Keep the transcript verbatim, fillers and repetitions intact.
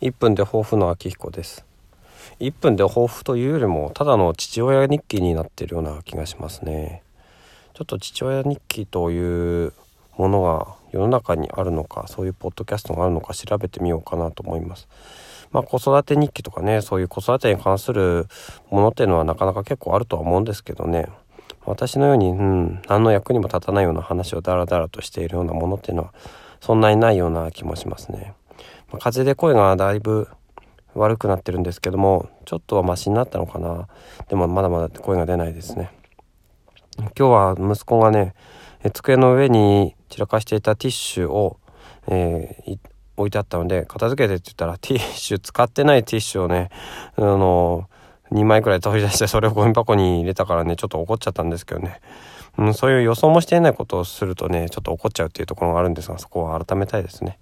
いっぷんで抱負の明彦です。いっぷんで抱負というよりもただの父親日記になっているような気がしますね。ちょっと父親日記というものが世の中にあるのか、そういうポッドキャストがあるのか調べてみようかなと思います。まあ子育て日記とかね、そういう子育てに関するものっていうのはなかなか結構あるとは思うんですけどね、私のように、うん、何の役にも立たないような話をダラダラとしているようなものっていうのはそんなにないような気もしますね。まあ、風邪で声がだいぶ悪くなってるんですけども、ちょっとはマシになったのかな。でもまだまだ声が出ないですね。今日は息子がね、机の上に散らかしていたティッシュを、えー、い置いてあったので片付けてって言ったら、ティッシュ使ってないティッシュをね、あのにまいくらい取り出してそれをゴミ箱に入れたからね、ちょっと怒っちゃったんですけどね、うん、そういう予想もしていないことをするとね、ちょっと怒っちゃうっていうところがあるんですが、そこは改めたいですね。